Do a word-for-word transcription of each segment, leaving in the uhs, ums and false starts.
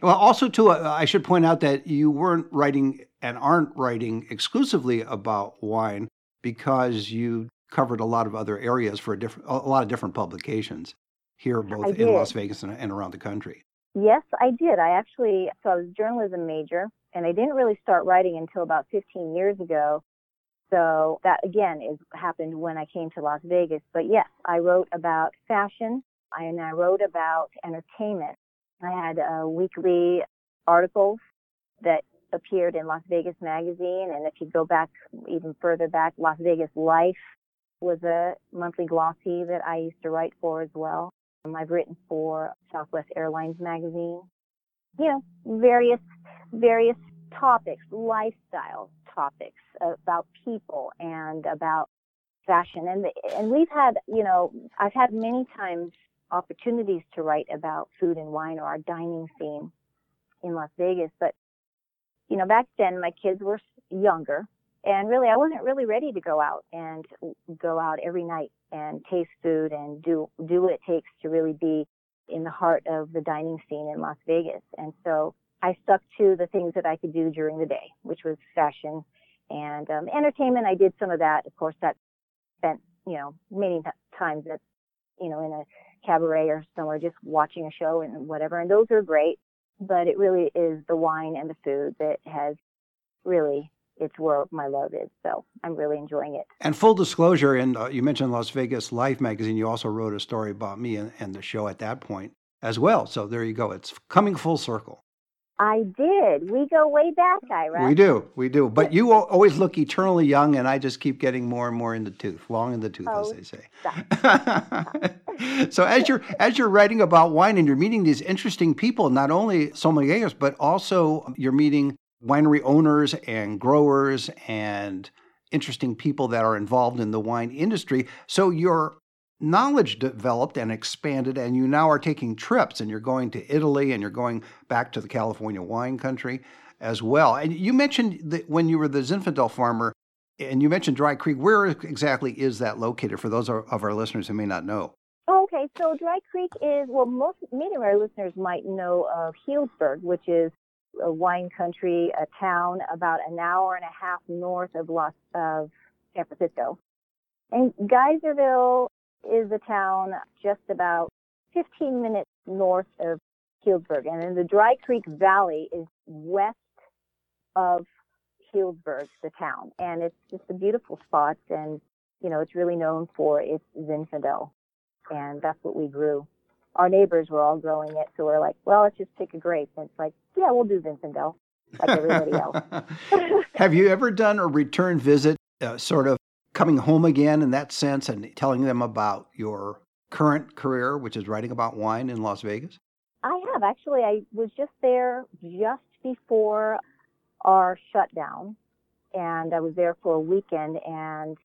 Well, also, too, uh, I should point out that you weren't writing and aren't writing exclusively about wine because you covered a lot of other areas for a, diff- a lot of different publications here, both in Las Vegas and, and around the country. Yes, I did. I actually, so I was a journalism major, and I didn't really start writing until about fifteen years ago. So that, again, is happened when I came to Las Vegas. But yes, I wrote about fashion, and I wrote about entertainment. I had uh, weekly articles that appeared in Las Vegas Magazine, and if you go back even further back, Las Vegas Life was a monthly glossy that I used to write for as well. I've written for Southwest Airlines magazine, you know, various various topics, lifestyle topics about people and about fashion. And, the, and we've had, you know, I've had many times opportunities to write about food and wine or our dining scene in Las Vegas. But, you know, back then my kids were younger. And really, I wasn't really ready to go out and go out every night and taste food and do do what it takes to really be in the heart of the dining scene in Las Vegas. And so I stuck to the things that I could do during the day, which was fashion and um, entertainment. I did some of that. Of course, that spent, you know, many t- times that, you know, in a cabaret or somewhere just watching a show and whatever. And those are great. But it really is the wine and the food that has really it's where my love is. So I'm really enjoying it. And full disclosure, and uh, you mentioned Las Vegas Life magazine. You also wrote a story about me and, and the show at that point as well. So there you go. It's coming full circle. I did. We go way back, Ira. We do. We do. But you always look eternally young, and I just keep getting more and more in the tooth, long in the tooth, oh, as they say. Stop. So as you're as you're writing about wine and you're meeting these interesting people, not only sommeliers, but also you're meeting winery owners and growers and interesting people that are involved in the wine industry. So you're knowledge developed and expanded, and you now are taking trips, and you're going to Italy, and you're going back to the California wine country as well. And you mentioned that when you were the Zinfandel farmer, and you mentioned Dry Creek, where exactly is that located for those of our listeners who may not know? Oh, okay, so Dry Creek is, well, most many of our listeners might know of Healdsburg, which is a wine country, a town about an hour and a half north of Los of San Francisco. And Geyserville is a town just about fifteen minutes north of Healdsburg. And then the Dry Creek Valley is west of Healdsburg, the town. And it's just a beautiful spot. And, you know, it's really known for its Zinfandel. And that's what we grew. Our neighbors were all growing it. So we're like, well, let's just pick a grape. And it's like, yeah, we'll do Zinfandel like everybody else. Have you ever done a return visit, uh, sort of coming home again in that sense and telling them about your current career, which is writing about wine in Las Vegas? I have. Actually, I was just there just before our shutdown, and I was there for a weekend, and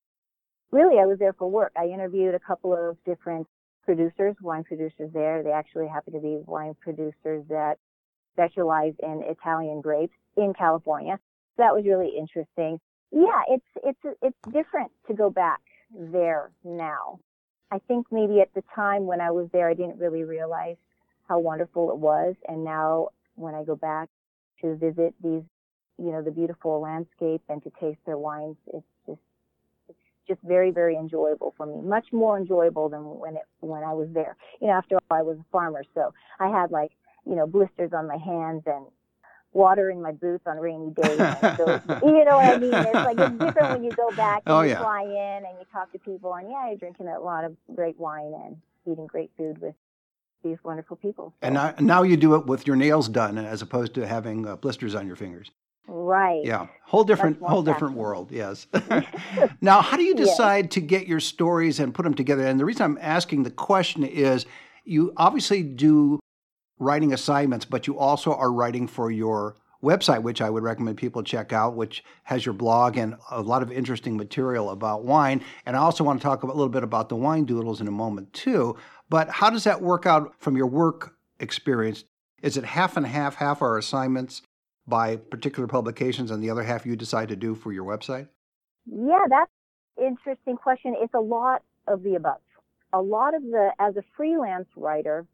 really I was there for work. I interviewed a couple of different producers, wine producers there. They actually happen to be wine producers that specialize in Italian grapes in California. So that was really interesting. Yeah, it's it's it's different to go back there now. I think maybe at the time when I was there, I didn't really realize how wonderful it was. And now when I go back to visit these, you know, the beautiful landscape and to taste their wines, it's just it's just very, very enjoyable for me. Much more enjoyable than when it when I was there. You know, after all, I was a farmer, so I had like you know blisters on my hands and water in my boots on rainy days. So, you know what I mean? It's like it's different when you go back and oh, you yeah. fly in and you talk to people. And yeah, you're drinking a lot of great wine and eating great food with these wonderful people. So. And now, now you do it with your nails done as opposed to having uh, blisters on your fingers. Right. Yeah. Whole different, whole fashion. different world. Yes. Now, how do you decide yes. to get your stories and put them together? And the reason I'm asking the question is you obviously do writing assignments, but you also are writing for your website, which I would recommend people check out, which has your blog and a lot of interesting material about wine. And I also want to talk about, a little bit about the wine doodles in a moment too. But how does that work out from your work experience? Is it half and half, half are assignments by particular publications and the other half you decide to do for your website? Yeah, that's an interesting question. It's a lot of the above. A lot of the, as a freelance writer,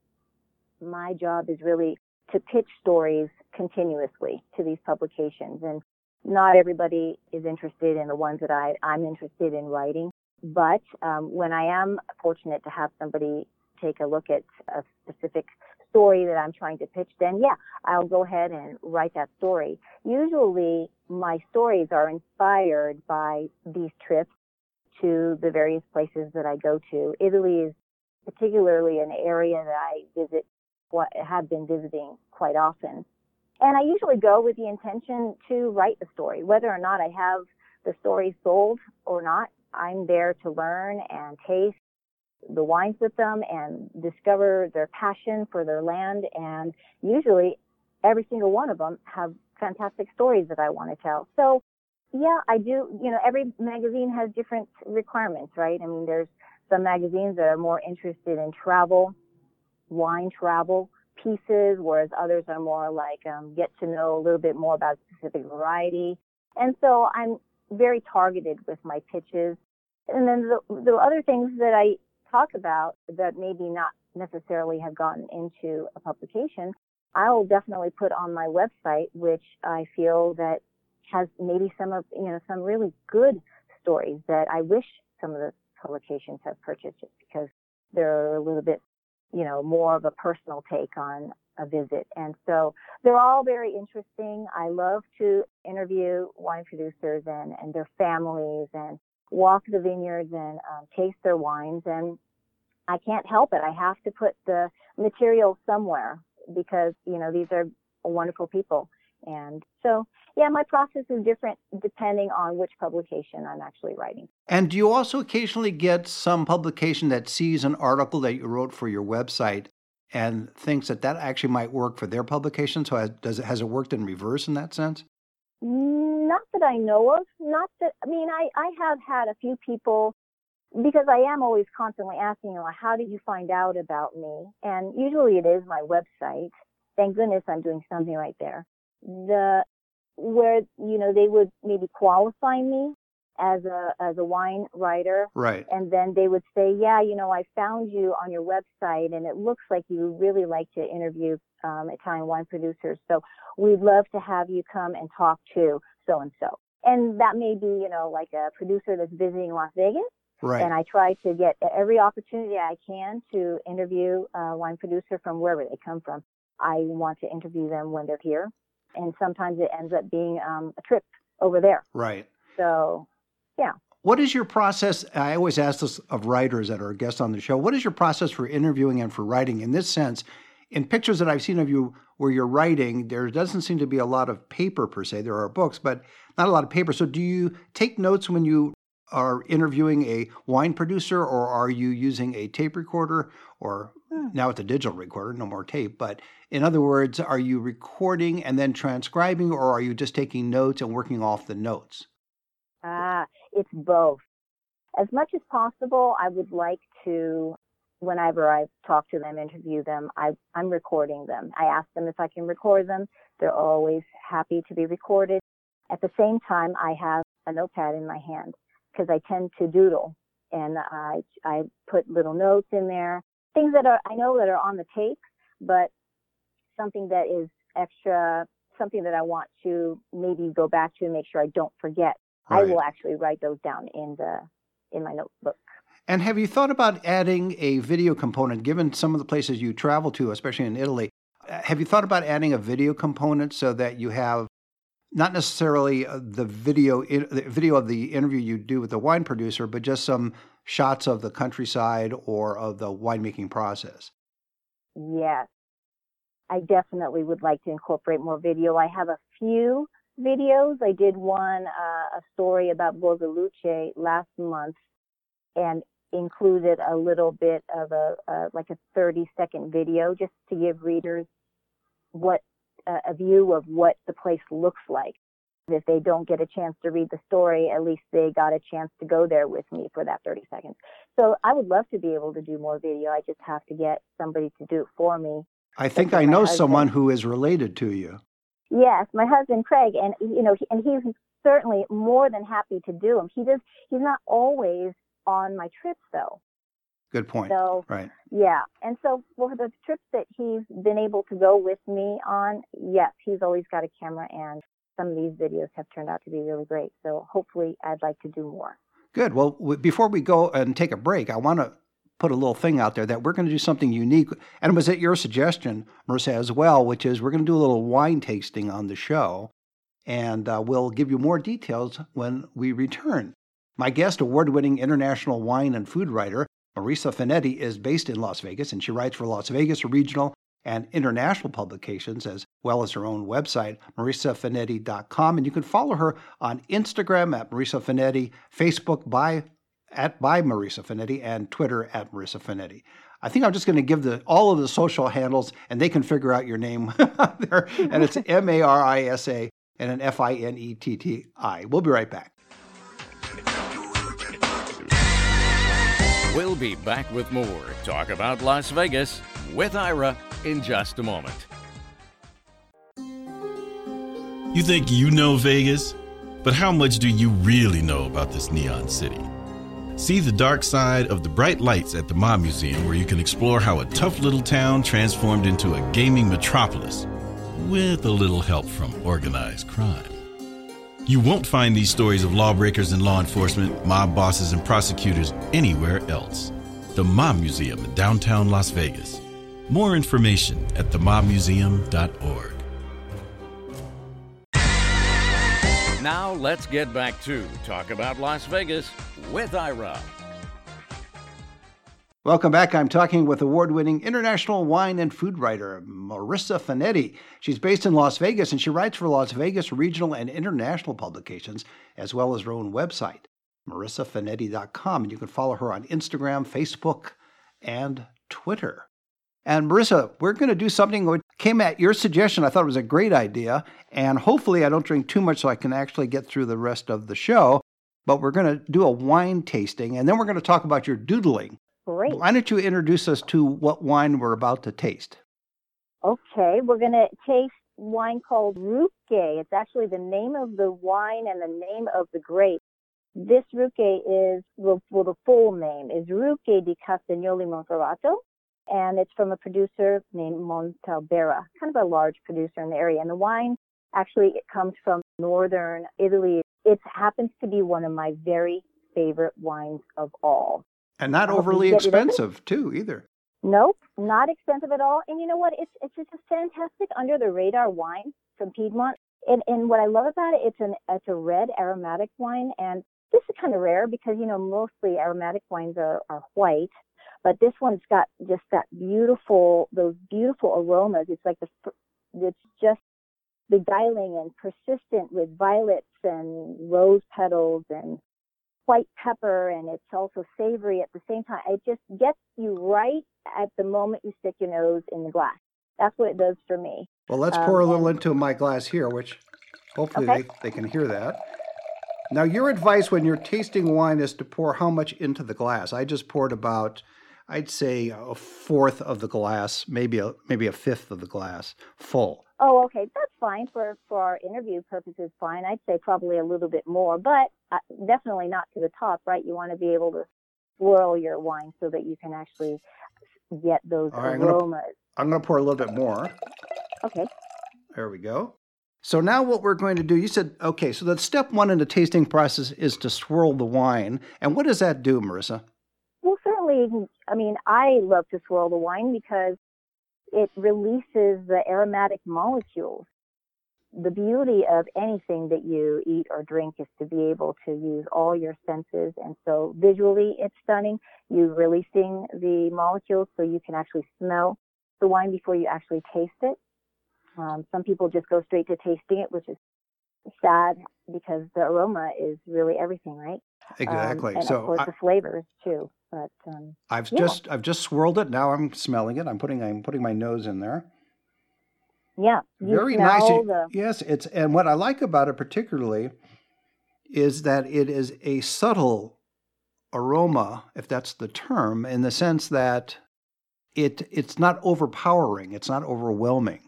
my job is really to pitch stories continuously to these publications. And not everybody is interested in the ones that I, I'm interested in writing. But um, when I am fortunate to have somebody take a look at a specific story that I'm trying to pitch, then yeah, I'll go ahead and write that story. Usually my stories are inspired by these trips to the various places that I go to. Italy is particularly an area that I visit What have been visiting quite often, and I usually go with the intention to write the story. Whether or not I have the story sold or not, I'm there to learn and taste the wines with them and discover their passion for their land. And usually, every single one of them have fantastic stories that I want to tell. So, yeah, I do. You know, every magazine has different requirements, right? I mean, there's some magazines that are more interested in travel. Wine travel pieces, whereas others are more like um, get to know a little bit more about a specific variety. And so I'm very targeted with my pitches. And then the, the other things that I talk about that maybe not necessarily have gotten into a publication, I'll definitely put on my website, which I feel that has maybe some of, you know, some really good stories that I wish some of the publications have purchased just because they're a little bit you know, more of a personal take on a visit. And so they're all very interesting. I love to interview wine producers and, and their families and walk the vineyards and um, taste their wines. And I can't help it. I have to put the material somewhere because, you know, these are wonderful people. And so, yeah, my process is different depending on which publication I'm actually writing. And do you also occasionally get some publication that sees an article that you wrote for your website and thinks that that actually might work for their publication? So has, does it, has it worked in reverse in that sense? Not that I know of. Not that, I mean, I, I have had a few people, because I am always constantly asking, you know, how did you find out about me? And usually it is my website. Thank goodness I'm doing something right there. The where you know they would maybe qualify me as a as a wine writer, right? And then they would say, yeah, you know, I found you on your website, and it looks like you really like to interview um, Italian wine producers. So we'd love to have you come and talk to so and so. And that may be, you know, like a producer that's visiting Las Vegas, right? And I try to get every opportunity I can to interview a wine producer from wherever they come from. I want to interview them when they're here. And sometimes it ends up being um, a trip over there. Right. So, yeah. What is your process? I always ask this of writers that are guests on the show. What is your process for interviewing and for writing? In this sense, in pictures that I've seen of you where you're writing, there doesn't seem to be a lot of paper per se. There are books, but not a lot of paper. So do you take notes when you are interviewing a wine producer, or are you using a tape recorder, or hmm. now it's a digital recorder, no more tape, but in other words, are you recording and then transcribing, or are you just taking notes and working off the notes? Ah, uh, it's both. As much as possible, I would like to, whenever I talk to them, interview them, I, I'm recording them. I ask them if I can record them. They're always happy to be recorded. At the same time, I have a notepad in my hand, because I tend to doodle, and I I put little notes in there, things that are I know that are on the tape, but something that is extra, something that I want to maybe go back to and make sure I don't forget. Right. I will actually write those down in the in my notebook. And have you thought about adding a video component, given some of the places you travel to, especially in Italy? Have you thought about adding a video component so that you have not necessarily the video the video of the interview you do with the wine producer, but just some shots of the countryside or of the winemaking process? Yes, I definitely would like to incorporate more video. I have a few videos. I did one, uh, a story about Borgaluce last month, and included a little bit of a, uh, like a thirty-second video just to give readers what a view of what the place looks like. If they don't get a chance to read the story, at least they got a chance to go there with me for that thirty seconds. So I would love to be able to do more video. I just have to get somebody to do it for me. I think I know husband. someone who is related to you. Yes, my husband, Craig, and you know, he, and he's certainly more than happy to do them. He does. He's not always on my trips, though. Good point. So, right. Yeah. And so for the trips that he's been able to go with me on, yes, he's always got a camera, and some of these videos have turned out to be really great. So hopefully I'd like to do more. Good. Well, w- before we go and take a break, I want to put a little thing out there that we're going to do something unique. And it was at your suggestion, Marisa, as well, which is we're going to do a little wine tasting on the show. And uh, we'll give you more details when we return. My guest, award-winning international wine and food writer, Marisa Finetti, is based in Las Vegas, and she writes for Las Vegas regional and international publications, as well as her own website, marisa finetti dot com. And you can follow her on Instagram at Marisa Finetti, Facebook by, at by Marisa Finetti, and Twitter at Marisa Finetti. I think I'm just going to give the, all of the social handles, and they can figure out your name there. And it's M A R I S A and an F I N E T T I. We'll be right back. We'll be back with more Talk About Las Vegas with Ira in just a moment. You think you know Vegas, but how much do you really know about this neon city? See the dark side of the bright lights at the Ma Museum, where you can explore how a tough little town transformed into a gaming metropolis with a little help from organized crime. You won't find these stories of lawbreakers and law enforcement, mob bosses, and prosecutors anywhere else. the Mob Museum in downtown Las Vegas. More information at the mob museum dot org. Now let's get back to Talk About Las Vegas with Ira. Welcome back. I'm talking with award-winning international wine and food writer Marisa Finetti. She's based in Las Vegas, and she writes for Las Vegas regional and international publications, as well as her own website, marisa finetti dot com. And you can follow her on Instagram, Facebook, and Twitter. And Marisa, we're going to do something which came at your suggestion. I thought it was a great idea. And hopefully I don't drink too much so I can actually get through the rest of the show. But we're going to do a wine tasting, and then we're going to talk about your doodling. Great. Why don't you introduce us to what wine we're about to taste? Okay, we're going to taste wine called Ruchè. It's actually the name of the wine and the name of the grape. This Ruchè is, well, the full name is Ruchè di Castagnole Monferrato. And it's from a producer named Montalbera, kind of a large producer in the area. And the wine, actually, it comes from northern Italy. It happens to be one of my very favorite wines of all. And not overly expensive, too, either. Nope, not expensive at all. And you know what? It's it's just a fantastic under-the-radar wine from Piedmont. And and what I love about it, it's an it's a red aromatic wine. And this is kind of rare because, you know, mostly aromatic wines are, are white. But this one's got just that beautiful, those beautiful aromas. It's like the, it's just beguiling and persistent with violets and rose petals and white pepper, and it's also savory at the same time. It just gets you right at the moment you stick your nose in the glass. That's what it does for me. Well, let's pour um, a little and, into my glass here, which hopefully okay. they, they can hear that. Now, your advice when you're tasting wine is to pour how much into the glass? I just poured about, I'd say a fourth of the glass, maybe a maybe a fifth of the glass full. Oh, okay. That's fine for, for our interview purposes, fine. I'd say probably a little bit more, but uh, definitely not to the top, right? You want to be able to swirl your wine so that you can actually get those All right, aromas. I'm going to pour a little bit more. Okay. There we go. So now what we're going to do, you said, okay, so the step one in the tasting process is to swirl the wine. And what does that do, Marisa? Well, certainly, I mean, I love to swirl the wine because it releases the aromatic molecules. The beauty of anything that you eat or drink is to be able to use all your senses. And so visually, it's stunning. You're releasing the molecules so you can actually smell the wine before you actually taste it. Um, some people just go straight to tasting it, which is sad because the aroma is really everything, right? Exactly. Um, and so of course I, the flavors too. But um, I've yeah. just I've just swirled it. Now I'm smelling it. I'm putting I'm putting my nose in there. Yeah. Very nice. The... Yes, it's and what I like about it particularly is that it is a subtle aroma, if that's the term, in the sense that it it's not overpowering. It's not overwhelming.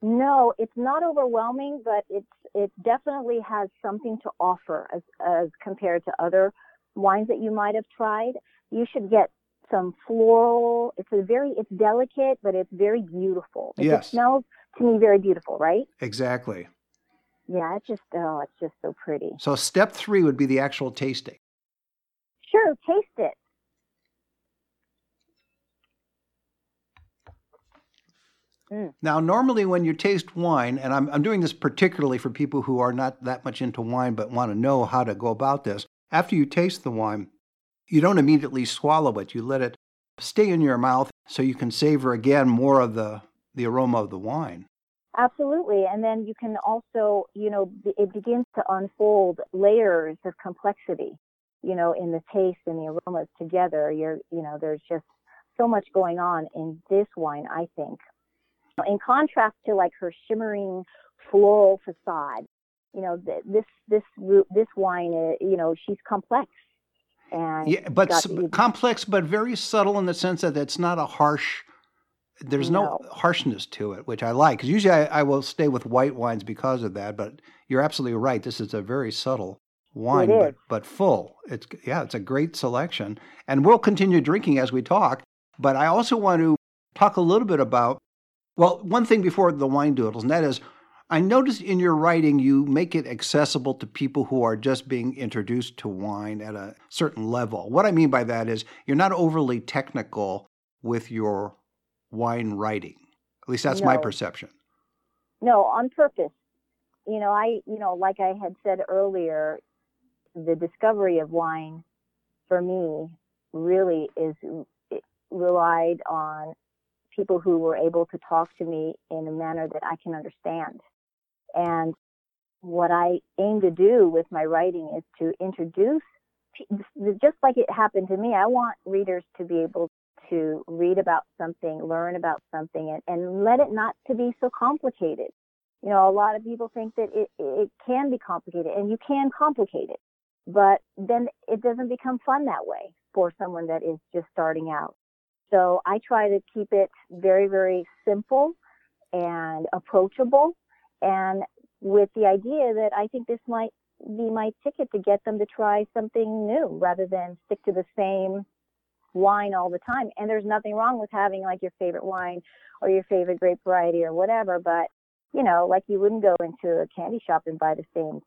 No, it's not overwhelming, but it's it definitely has something to offer as, as compared to other wines that you might have tried. You should get some floral. It's a very it's delicate, but it's very beautiful. It yes. smells to me very beautiful, right? Exactly. Yeah, it's just oh, it's just so pretty. So step three would be the actual tasting. Sure, taste it. Mm. Now, normally when you taste wine, and I'm, I'm doing this particularly for people who are not that much into wine but want to know how to go about this, after you taste the wine, you don't immediately swallow it. You let it stay in your mouth so you can savor again more of the, the aroma of the wine. Absolutely. And then you can also, you know, it begins to unfold layers of complexity, you know, in the taste and the aromas together. You're, you know, there's just so much going on in this wine, I think. In contrast to like her shimmering floral facade, you know, this this this wine, you know, she's complex. And yeah, but sub- complex, but very subtle in the sense that it's not a harsh. There's no, no harshness to it, which I like. Because usually I, I will stay with white wines because of that. But you're absolutely right. This is a very subtle wine, but, but full. It's yeah, it's a great selection, and we'll continue drinking as we talk. But I also want to talk a little bit about. Well, one thing before the wine doodles, and that is I noticed in your writing you make it accessible to people who are just being introduced to wine at a certain level. What I mean by that is you're not overly technical with your wine writing. At least that's no. my perception. No, on purpose. You know, I, you know, like I had said earlier, the discovery of wine for me really is relied on people who were able to talk to me in a manner that I can understand. And what I aim to do with my writing is to introduce, just like it happened to me, I want readers to be able to read about something, learn about something, and, and let it not to be so complicated. You know, a lot of people think that it, it can be complicated, and you can complicate it, but then it doesn't become fun that way for someone that is just starting out. So I try to keep it very, very simple and approachable, and with the idea that I think this might be my ticket to get them to try something new rather than stick to the same wine all the time. And there's nothing wrong with having like your favorite wine or your favorite grape variety or whatever, but you know, like you wouldn't go into a candy shop and buy the same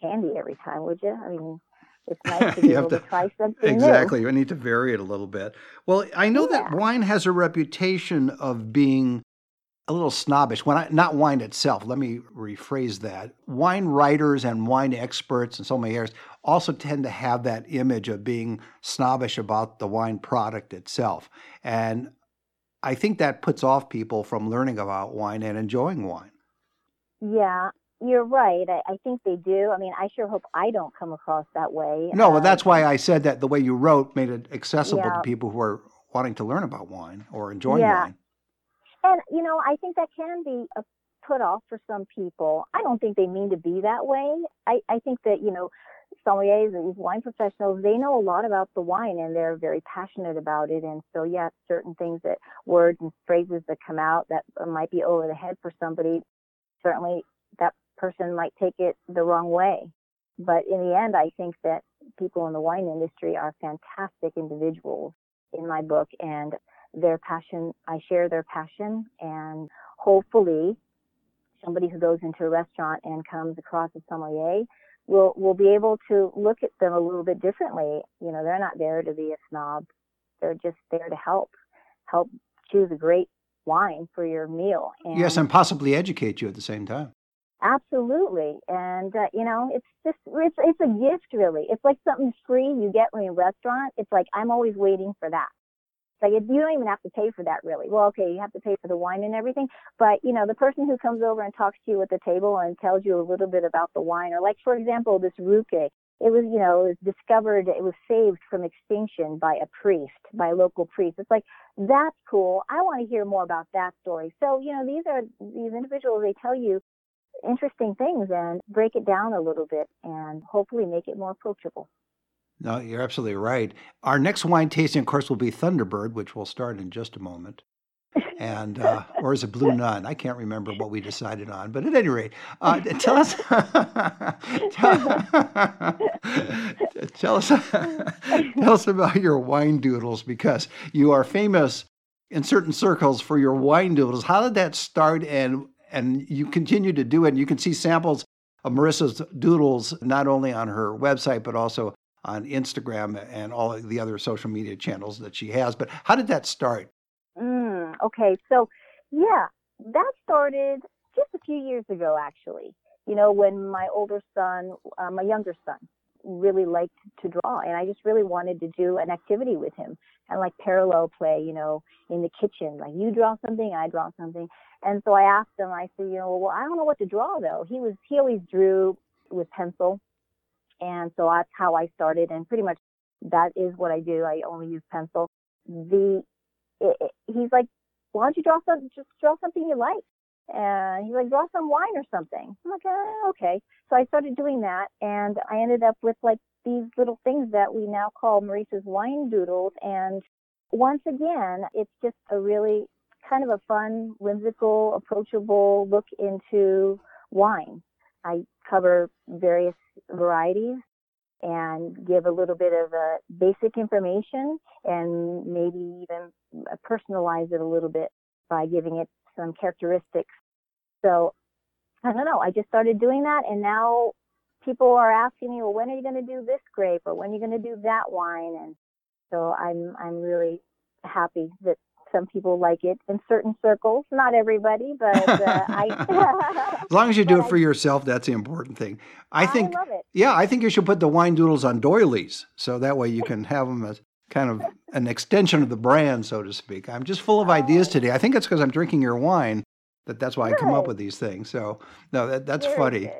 candy every time, would you? I mean, it's nice to be able to, to try something exactly. new. Exactly. You need to vary it a little bit. Well, I know yeah. that wine has a reputation of being a little snobbish. When I, not wine itself. Let me rephrase that. Wine writers and wine experts and so many others also tend to have that image of being snobbish about the wine product itself. And I think that puts off people from learning about wine and enjoying wine. Yeah, you're right. I, I think they do. I mean, I sure hope I don't come across that way. No, well, um, that's why I said that the way you wrote made it accessible yeah. to people who are wanting to learn about wine or enjoying yeah. wine. And, you know, I think that can be a put off for some people. I don't think they mean to be that way. I, I think that, you know, sommeliers and these wine professionals, they know a lot about the wine and they're very passionate about it. And so, yeah, certain things that words and phrases that come out that might be over the head for somebody, certainly that person might take it the wrong way. But in the end, I think that people in the wine industry are fantastic individuals in my book, and their passion, I share their passion, and hopefully somebody who goes into a restaurant and comes across a sommelier We'll, we'll be able to look at them a little bit differently. You know, they're not there to be a snob. They're just there to help, help choose a great wine for your meal. And yes, and possibly educate you at the same time. Absolutely. And, uh, you know, it's just, it's, it's a gift, really. It's like something free you get when you're in a restaurant. It's like, I'm always waiting for that. Like, you don't even have to pay for that, really. Well, okay, you have to pay for the wine and everything. But, you know, the person who comes over and talks to you at the table and tells you a little bit about the wine, or like, for example, this Ruchè, it was, you know, it was discovered, it was saved from extinction by a priest, by a local priest. It's like, that's cool. I want to hear more about that story. So, you know, these are, these individuals, they tell you interesting things and break it down a little bit and hopefully make it more approachable. No, you're absolutely right. Our next wine tasting, of course, will be Thunderbird, which we'll start in just a moment. And, uh, or is it Blue Nun? I can't remember what we decided on. But at any rate, uh, tell us, tell, tell us, tell us about your wine doodles, because you are famous in certain circles for your wine doodles. How did that start? And, and you continue to do it. And you can see samples of Marisa's doodles, not only on her website, but also on Instagram and all the other social media channels that she has. But how did that start? Mm, okay, so yeah, that started just a few years ago, actually. You know, when my older son, uh, my younger son, really liked to draw, and I just really wanted to do an activity with him and like parallel play, you know, in the kitchen. Like, you draw something, I draw something. And so I asked him, I said, you know, well, I don't know what to draw, though. He was, he always drew with pencil. And so that's how I started, and pretty much that is what I do. I only use pencil. The it, it, he's like, why don't you draw something? Just draw something you like. And he's like, draw some wine or something. I'm like, oh, okay. So I started doing that, and I ended up with like these little things that we now call Marisa's wine doodles. And once again, it's just a really kind of a fun, whimsical, approachable look into wine. I cover various varieties and give a little bit of a basic information and maybe even personalize it a little bit by giving it some characteristics. So I don't know. I just started doing that, and now people are asking me, well, when are you going to do this grape, or when are you going to do that wine? And so I'm I'm really happy that some people like it in certain circles. Not everybody, but uh, I. As long as you do it for yourself, that's the important thing. I think. I love it. Yeah, I think you should put the wine doodles on doilies, so that way you can have them as kind of an extension of the brand, so to speak. I'm just full of ideas today. I think it's because I'm drinking your wine. That that's why I come up with these things. So no, that, that's Very funny.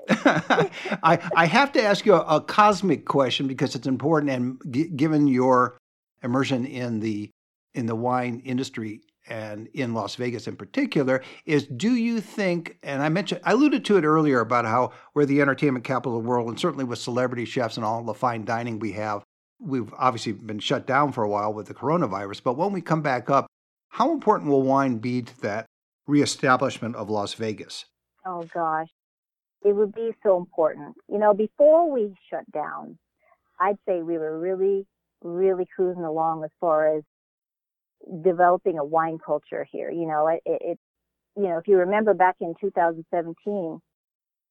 I, I have to ask you a, a cosmic question because it's important. And g- given your immersion in the in the wine industry and in Las Vegas in particular, is do you think? And I mentioned, I alluded to it earlier about how we're the entertainment capital of the world, and certainly with celebrity chefs and all the fine dining we have, we've obviously been shut down for a while with the coronavirus. But when we come back up, how important will wine be to that reestablishment of Las Vegas? Oh, gosh. It would be so important. You know, before we shut down, I'd say we were really, really cruising along as far as developing a wine culture here. You know, it, it you know, if you remember back in two thousand seventeen,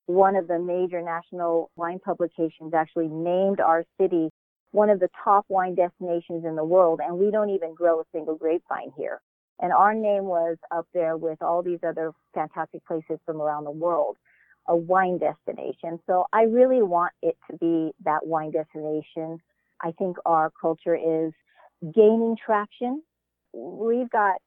one of the major national wine publications actually named our city one of the top wine destinations in the world, and we don't even grow a single grapevine here. And our name was up there with all these other fantastic places from around the world, a wine destination. So I really want it to be that wine destination. I think our culture is gaining traction. We've got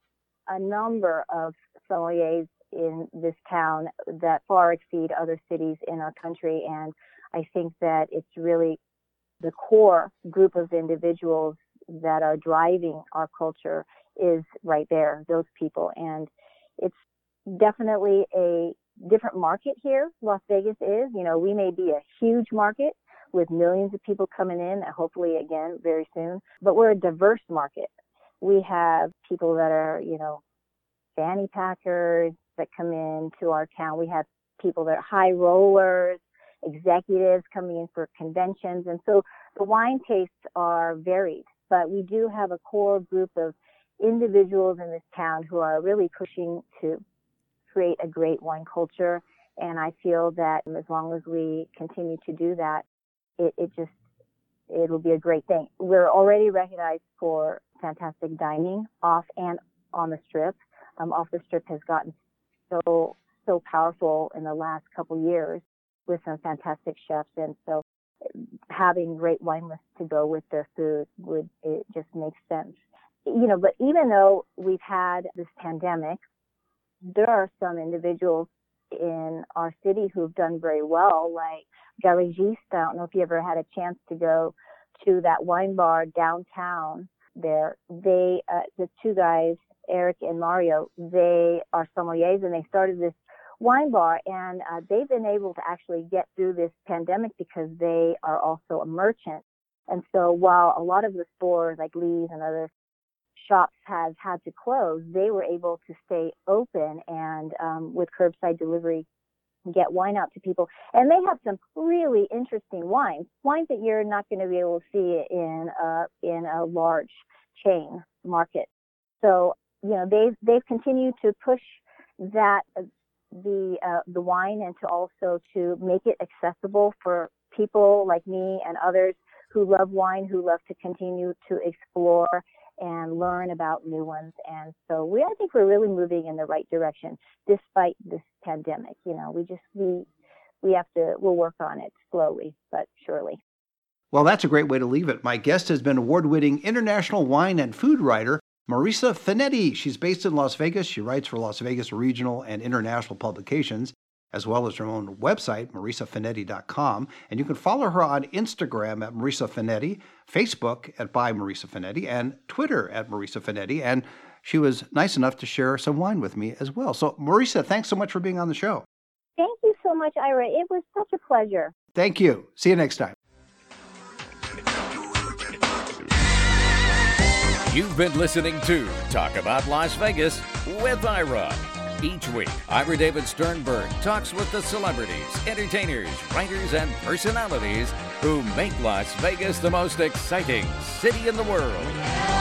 a number of sommeliers in this town that far exceed other cities in our country. And I think that it's really the core group of individuals that are driving our culture is right there, those people. And it's definitely a different market here, Las Vegas is. You know, we may be a huge market with millions of people coming in, hopefully again very soon, but we're a diverse market. We have people that are, you know, fanny packers that come in to our town. We have people that are high rollers, executives coming in for conventions. And so the wine tastes are varied, but we do have a core group of individuals in this town who are really pushing to create a great wine culture. And I feel that as long as we continue to do that, it, it just, it'll be a great thing. We're already recognized for fantastic dining off and on the strip. Um, off the strip has gotten so, so powerful in the last couple years with some fantastic chefs. And so having great wine lists to go with their food would, it just makes sense. You know, but even though we've had this pandemic, there are some individuals in our city who've done very well, like Galagista. I don't know if you ever had a chance to go to that wine bar downtown there. They, uh, the two guys, Eric and Mario, they are sommeliers, and they started this wine bar, and uh, they've been able to actually get through this pandemic because they are also a merchant. And so while a lot of the stores like Lee's and other shops have had to close, they were able to stay open and um, with curbside delivery, get wine out to people. And they have some really interesting wines, wines that you're not going to be able to see in a, in a large chain market. So, you know, they've, they've continued to push that, the uh, the wine, and to also to make it accessible for people like me and others who love wine, who love to continue to explore and learn about new ones. And so we, I think we're really moving in the right direction despite this pandemic. You know, we just, we, we have to, we'll work on it slowly, but surely. Well, that's a great way to leave it. My guest has been award-winning international wine and food writer, Marisa Finetti. She's based in Las Vegas. She writes for Las Vegas regional and international publications, as well as her own website, marisa finetti dot com. And you can follow her on Instagram at Marisa Finetti, Facebook at By Marisa Finetti, and Twitter at Marisa Finetti. And she was nice enough to share some wine with me as well. So, Marisa, thanks so much for being on the show. Thank you so much, Ira. It was such a pleasure. Thank you. See you next time. You've been listening to Talk About Las Vegas with Ira. Each week, Ira David Sternberg talks with the celebrities, entertainers, writers, and personalities who make Las Vegas the most exciting city in the world.